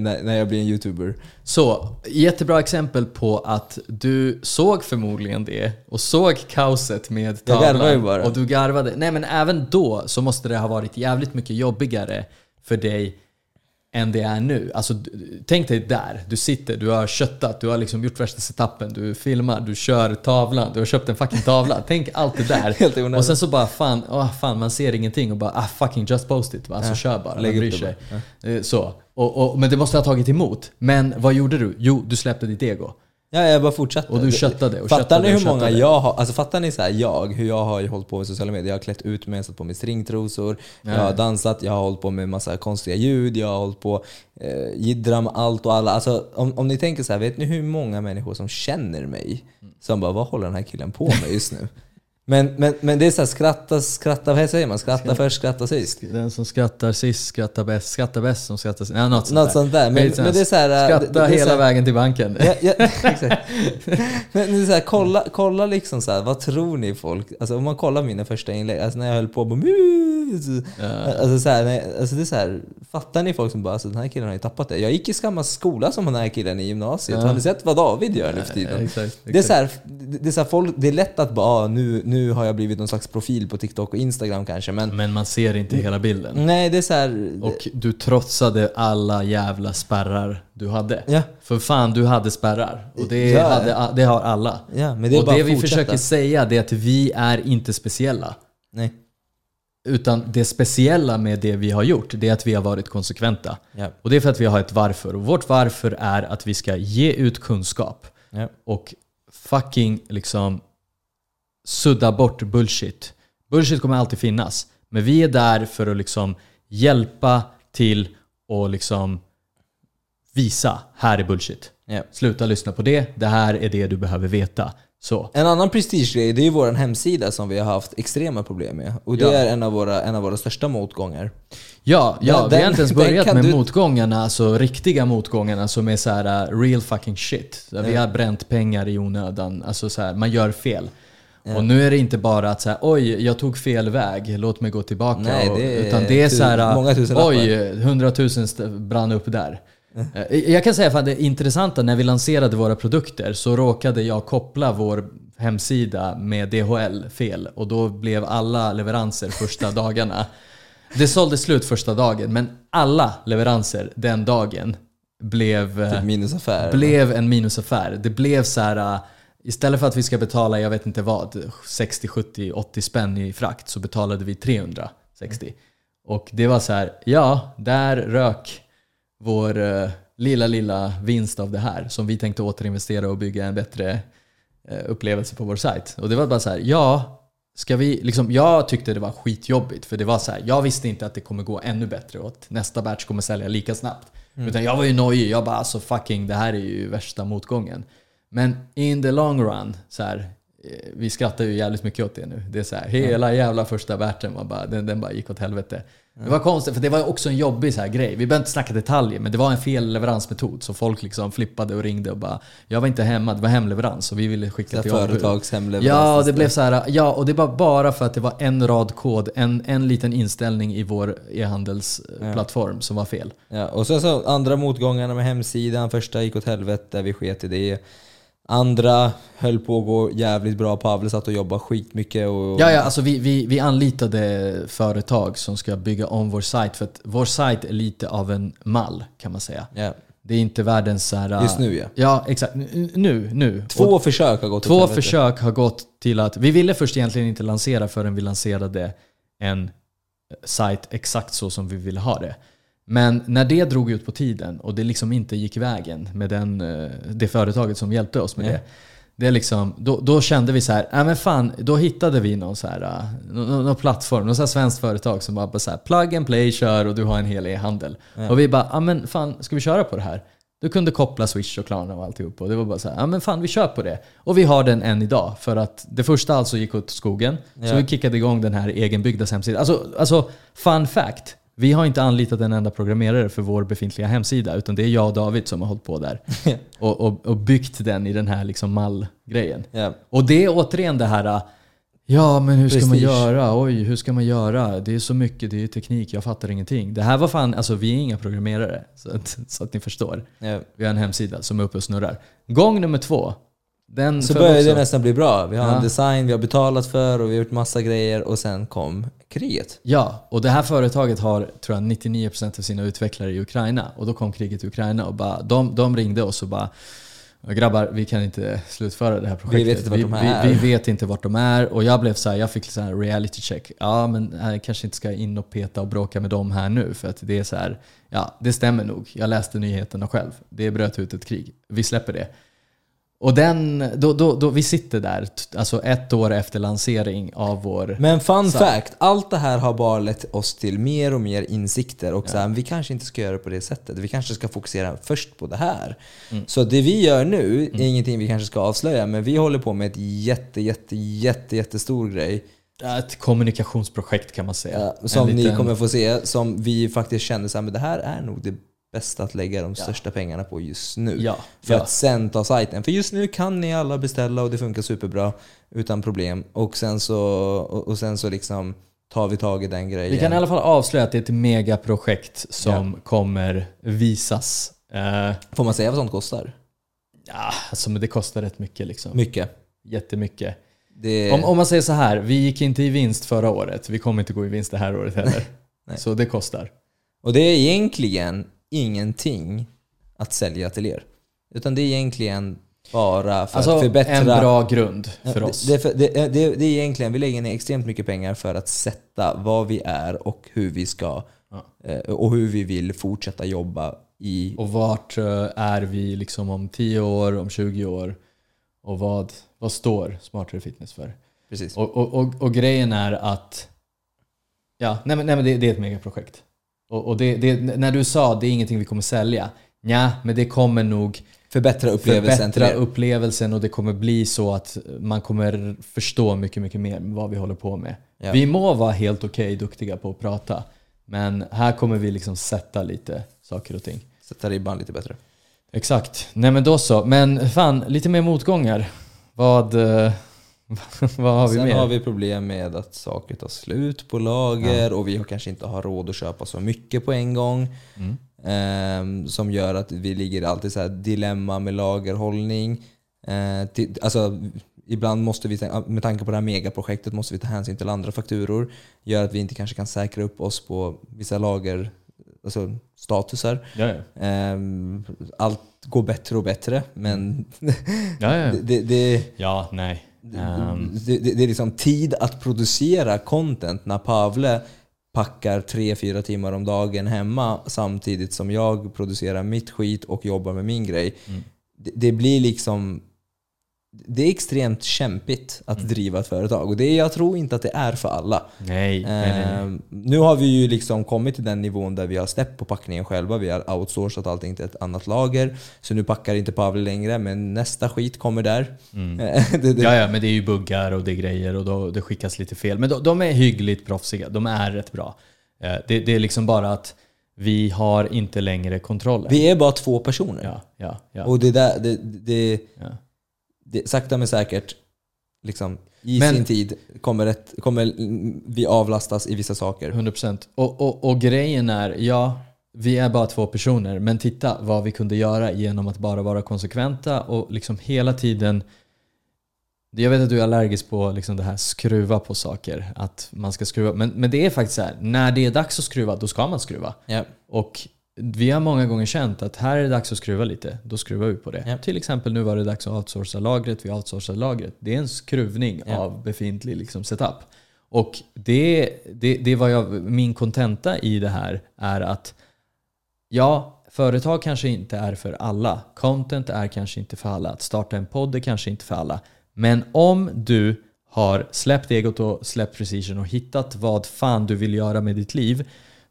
När jag blir en YouTuber. Så, jättebra exempel på att du såg förmodligen det och såg kaoset med tavlan och du garvade. Nej, men även då så måste det ha varit jävligt mycket jobbigare för dig än det är nu. Alltså, tänk dig där. Du sitter, du har köttat, du har liksom gjort värsta setupen, du filmar, du kör tavlan, du har köpt en fucking tavla. Tänk allt det där. Helt onödigt. Och sen så bara fan, man ser ingenting och bara fucking just post it. Va? Så kör bara, lägg upp det bara. Så. Och, men det måste ha tagit emot. Men vad gjorde du? Jo, du släppte ditt ego. Ja, jag bara fortsatte. Och du köttade. Och fattar ni hur många jag har, alltså fattar ni så här, hur jag har hållit på med sociala medier? Jag har klätt ut mig, satt på mig stringtrosor, jag har dansat, jag har hållit på med massa konstiga ljud, jag har hållit på jiddra med allt och alla. Alltså, om ni tänker så här, vet ni hur många människor som känner mig som bara, vad håller den här killen på med just nu? Men det är så här, skratta, vad säger man? Skratta först, skratta sist. Den som skrattar sist, skrattar bäst som skrattar sist. Nej, något sånt där. Men det är så här, skratta det hela vägen till banken. Ja, exakt. Men det är så här, kolla liksom så här, vad tror ni folk? Alltså om man kollar mina första inlägg, alltså när jag höll på och bara, alltså så här, det är så här, fattar ni folk som bara, alltså den här killen har ju tappat det. Jag gick i samma skola som den här killen i gymnasiet. Har ni sett vad David gör nu för tiden? Exakt. Det är så här, folk, det är lätt att bara, nu har jag blivit någon slags profil på TikTok och Instagram kanske. Men man ser inte hela bilden. Nej, det är så här. Och du trotsade alla jävla spärrar du hade. Ja. För fan, du hade spärrar. Och det har alla. Ja, men det är och bara det vi försöker säga, det är att vi är inte speciella. Nej. Utan det speciella med det vi har gjort, det är att vi har varit konsekventa. Ja. Och det är för att vi har ett varför. Och vårt varför är att vi ska ge ut kunskap. Ja. Och fucking liksom sudda bort bullshit. Bullshit kommer alltid finnas. Men vi är där för att liksom hjälpa till och liksom visa, här är bullshit. Yep. Sluta lyssna på det. Det här är det du behöver veta. Så. En annan prestigegrej, det är ju vår hemsida som vi har haft extrema problem med. Och det är en av våra största motgångar. Ja, vi har inte ens börjat med motgångarna, alltså riktiga motgångarna som är så här real fucking shit. Där vi har bränt pengar i onödan. Alltså så här, man gör fel. Och nu är det inte bara att säga, oj, jag tog fel väg, låt mig gå tillbaka. Nej, utan det är så här, oj, 100 000 brann upp där. Jag kan säga att det intressanta, när vi lanserade våra produkter så råkade jag koppla vår hemsida med DHL fel. Och då blev alla leveranser första dagarna. Det sålde slut första dagen, men alla leveranser den dagen blev, typ minusaffär, blev en minusaffär. Det blev så här, istället för att vi ska betala, jag vet inte vad, 60, 70, 80 spänn i frakt, så betalade vi 360. Och det var så här, där rök vår lilla vinst av det här som vi tänkte återinvestera och bygga en bättre upplevelse på vår sajt. Och det var bara så här, ska vi liksom, jag tyckte det var skitjobbigt, för det var så här, jag visste inte att det kommer gå ännu bättre och att nästa batch kommer sälja lika snabbt. Utan jag var ju nojig, jag bara alltså fucking, det här är ju värsta motgången. Men in the long run, så här, vi skrattar ju jävligt mycket åt det nu. Det är så här, hela jävla första världen var bara, den bara gick åt helvete. Det var konstigt, för det var också en jobbig så här grej. Vi behöver inte snacka detaljer, men det var en fel leveransmetod. Så folk liksom flippade och ringde och bara, jag var inte hemma, det var hemleverans och vi ville skicka till företags hemleverans. Ja, det blev så här, och det var bara för att det var en rad kod, en liten inställning i vår e-handelsplattform som var fel. Ja, och sen så andra motgångarna med hemsidan. Första gick åt helvete, vi sket i det. Andra höll på att gå jävligt bra. Pavel satt och jobbade skitmycket. Alltså vi anlitade företag som ska bygga om vår sajt. För att vår sajt är lite av en mall, kan man säga. Yeah. Det är inte världens så här, just nu, ja. Ja, exakt. Nu. Två försök har gått till att... Vi ville först egentligen inte lansera förrän vi lanserade en sajt exakt så som vi ville ha det. Men när det drog ut på tiden och det liksom inte gick vägen med det företaget som hjälpte oss med det är liksom, då kände vi så här, men fan, då hittade vi någon så här, någon plattform, någon så här svenskt företag som bara så här, plug and play, kör och du har en hel e-handel. Och vi bara, men fan, ska vi köra på det här? Du kunde koppla Swish och Klarna och alltihop, och det var bara så här, men fan, vi kör på det. Och vi har den än idag, för att det första alltså gick åt skogen, så vi kickade igång den här egenbyggda hemsidan. Alltså fun fact, vi har inte anlitat en enda programmerare för vår befintliga hemsida, utan det är jag och David som har hållit på där och byggt den i den här liksom mallgrejen. Yeah. Och det är återigen det här, men hur ska man göra? Oj, hur ska man göra? Det är så mycket, det är teknik, jag fattar ingenting. Det här var fan, alltså vi är inga programmerare, så att ni förstår. Yeah. Vi har en hemsida som är uppe och snurrar. Gång nummer 2 Den så började också det nästan bli bra. Vi har en design, vi har betalat för och vi har gjort massa grejer och sen kom kriget. Ja, och det här företaget har, tror jag, 99% av sina utvecklare i Ukraina, och då kom kriget i Ukraina och bara, de ringde oss och bara, grabbar, vi kan inte slutföra det här projektet. Vi vet inte vart de är. Och jag blev så här, jag fick så här reality check. Ja, men jag kanske inte ska in och peta och bråka med dem här nu, för att det är så här, ja, det stämmer nog. Jag läste nyheterna själv. Det bröt ut ett krig. Vi släpper det. Och då vi sitter där, alltså ett år efter lansering av vår... Men fun fact, allt det här har bara lett oss till mer och mer insikter. Och så här, vi kanske inte ska göra det på det sättet. Vi kanske ska fokusera först på det här. Mm. Så det vi gör nu är ingenting vi kanske ska avslöja. Men vi håller på med ett jättestor grej. Ett kommunikationsprojekt kan man säga. Ja, som ni kommer få se. Som vi faktiskt känner så här, men det här är nog det bästa att lägga de största pengarna på just nu. Ja. För att sen ta sajten. För just nu kan ni alla beställa och det funkar superbra utan problem. Och sen så liksom tar vi tag i den grejen. Vi kan i alla fall avslöja att det är ett megaprojekt som kommer visas. Får man säga vad sånt kostar? Ja, alltså, men det kostar rätt mycket. Liksom. Mycket. Jättemycket. Det... Om man säger så här, vi gick inte i vinst förra året. Vi kommer inte gå i vinst det här året heller. Så det kostar. Och det är egentligen ingenting att sälja till er. Utan det är egentligen bara för, alltså, att förbättra... en bra grund för oss. Det är egentligen, vi lägger ner extremt mycket pengar för att sätta vad vi är och hur vi ska och hur vi vill fortsätta jobba i... Och vart är vi liksom om 10 år, om 20 år? Och vad står Smartare Fitness för? Precis. Och grejen är att... Ja, nej, men det är ett megaprojekt. Och när du sa det är ingenting vi kommer sälja, ja, men det kommer nog förbättra upplevelsen och det kommer bli så att man kommer förstå mycket, mycket mer vad vi håller på med. Ja. Vi må vara helt okej duktiga på att prata, men här kommer vi liksom sätta lite saker och ting. Sätta ribban lite bättre. Exakt. Nej, men då så. Men fan, lite mer motgångar. Vad har vi sen med? Har vi problem med att saker tar slut på lager och vi har kanske inte har råd att köpa så mycket på en gång. Som gör att vi ligger alltid så här dilemma med lagerhållning. Alltså, ibland måste vi, med tanke på det här megaprojektet, måste vi ta hänsyn till andra fakturor. Gör att vi inte kanske kan säkra upp oss på vissa lager, alltså statusar. Allt går bättre och bättre, men det är liksom tid att producera content när Pavle packar 3-4 timmar om dagen hemma samtidigt som jag producerar mitt skit och jobbar med min grej. Det blir liksom, det är extremt kämpigt att driva ett företag, och jag tror inte att det är för alla. Nej. Nu har vi ju liksom kommit till den nivån där vi har släppt på packningen själva. Vi har outsourcat allting till ett annat lager, så nu packar inte Pavel längre, men nästa skit kommer där. Ja, men det är ju buggar och det är grejer och då, det skickas lite fel, men de är hyggligt proffsiga, de är rätt bra. Det är liksom bara att vi har inte längre kontrollen. Vi är bara 2 personer. Och det, sakta men säkert liksom, sin tid kommer vi avlastas i vissa saker. 100%. Och grejen är, vi är bara 2 personer, men titta vad vi kunde göra genom att bara vara konsekventa och liksom hela tiden. Jag vet att du är allergisk på liksom det här skruva på saker, att man ska skruva, men det är faktiskt så här, när det är dags att skruva, då ska man skruva. Och vi har många gånger känt att här är det dags att skruva lite. Då skruvar vi på det. Till exempel nu var det dags att outsourca lagret. Vi outsourcade lagret. Det är en skruvning av befintlig liksom setup. Och det var min kontenta i det här är att företag kanske inte är för alla. Content är kanske inte för alla. Att starta en podd är kanske inte för alla. Men om du har släppt egot och släppt precision och hittat vad fan du vill göra med ditt liv,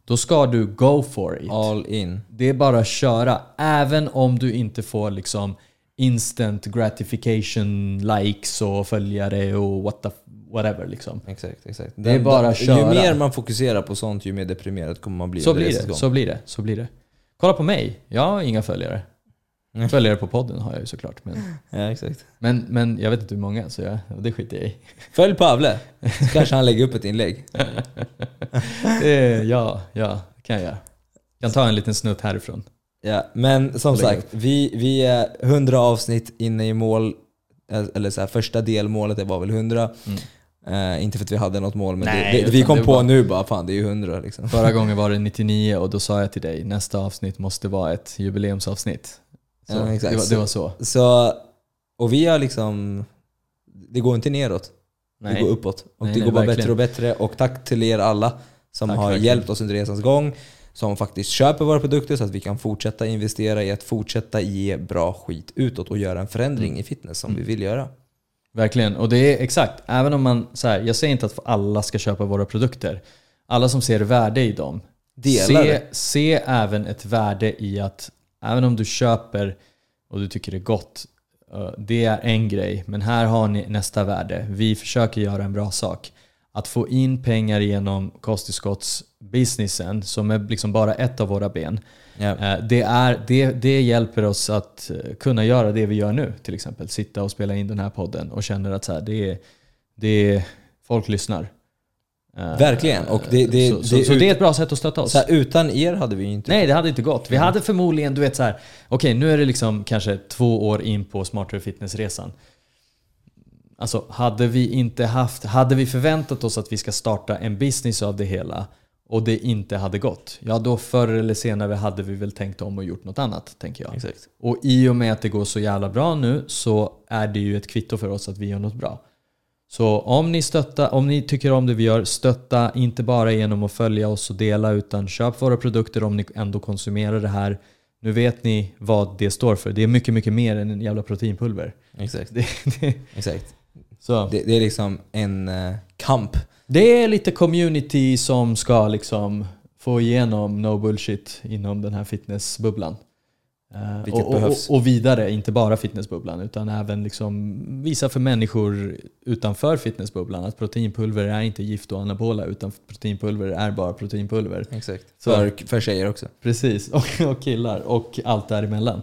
då ska du go for it. All in. Det är bara att köra. Även om du inte får liksom instant gratification, likes och följare och whatever liksom. Exakt. Det är bara att köra. Ju mer man fokuserar på sånt, ju mer deprimerad kommer man bli. Så blir det. Kolla på mig. Jag har inga följare. Följare på podden har jag ju såklart. Men, exakt. Men jag vet inte hur många, så det skiter jag i. Följ Pavle, så kanske han lägger upp ett inlägg. Kan jag. Jag tar en liten snutt härifrån. Men som sagt, vi är 100 avsnitt inne i mål. eller så här, första delmålet var väl 100. Inte för att vi hade något mål, men nej, vi kom på bara, nu bara, fan det är ju 100 liksom. Förra gången var det 99 och då sa jag till dig, nästa avsnitt måste vara ett jubileumsavsnitt. Så ja, exakt. Det var så. Så. Och vi har liksom, det går inte neråt. Nej. Det går uppåt. Och det går bara verkligen bättre och bättre. Och tack till er alla som tack, har verkligen hjälpt oss under resans gång, som faktiskt köper våra produkter så att vi kan fortsätta investera i att fortsätta ge bra skit utåt och göra en förändring i fitness som vi vill göra. Verkligen, och det är exakt. Även om man, så här, jag säger inte att alla ska köpa våra produkter. Alla som ser värde i dem, se även ett värde i att även om du köper och du tycker det är gott, det är en grej, men här har ni nästa värde. Vi försöker göra en bra sak. Att få in pengar genom kosttillskottsbusinessen, som är liksom bara ett av våra ben. Yeah. Det hjälper oss att kunna göra det vi gör nu. Till exempel sitta och spela in den här podden och känner att så här, folk lyssnar. Verkligen. Och det är ett bra sätt att stötta oss. Så här, utan er hade vi ju inte... Nej, det hade inte gått. Vi hade förmodligen, du vet så här, okej, nu är det liksom kanske 2 år in på Smartare Fitness-resan. Alltså, hade vi förväntat oss att vi ska starta en business av det hela och det inte hade gått, ja då förr eller senare hade vi väl tänkt om och gjort något annat, tänker jag. Exakt. Och i och med att det går så jävla bra nu, så är det ju ett kvitto för oss att vi gör något bra. Så om ni tycker om det vi gör, stötta inte bara genom att följa oss och dela, utan köp våra produkter om ni ändå konsumerar det här. Nu vet ni vad det står för. Det är mycket, mycket mer än en jävla proteinpulver. Exakt. Exakt. Så. Det är liksom en kamp. Det är lite community som ska liksom få igenom no bullshit inom den här fitnessbubblan. Vilket behövs. Och vidare, inte bara fitnessbubblan, utan även liksom visa för människor utanför fitnessbubblan att proteinpulver är inte gift och anabola, utan proteinpulver är bara proteinpulver. Exakt. Så. För tjejer också. Precis, och killar och allt däremellan.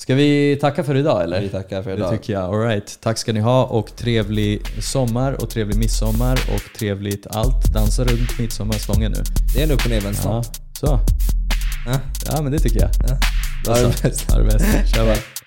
Ska vi tacka för idag eller? Vi tackar för idag. Det tycker jag. All right. Tack ska ni ha och trevlig sommar och trevlig midsommar och trevligt allt. Dansa runt midsommarstången nu. Det är en upp och nedvändsdag. Ja, så. Ja, men det tycker jag. Ja. Ha det bäst. Kör bara.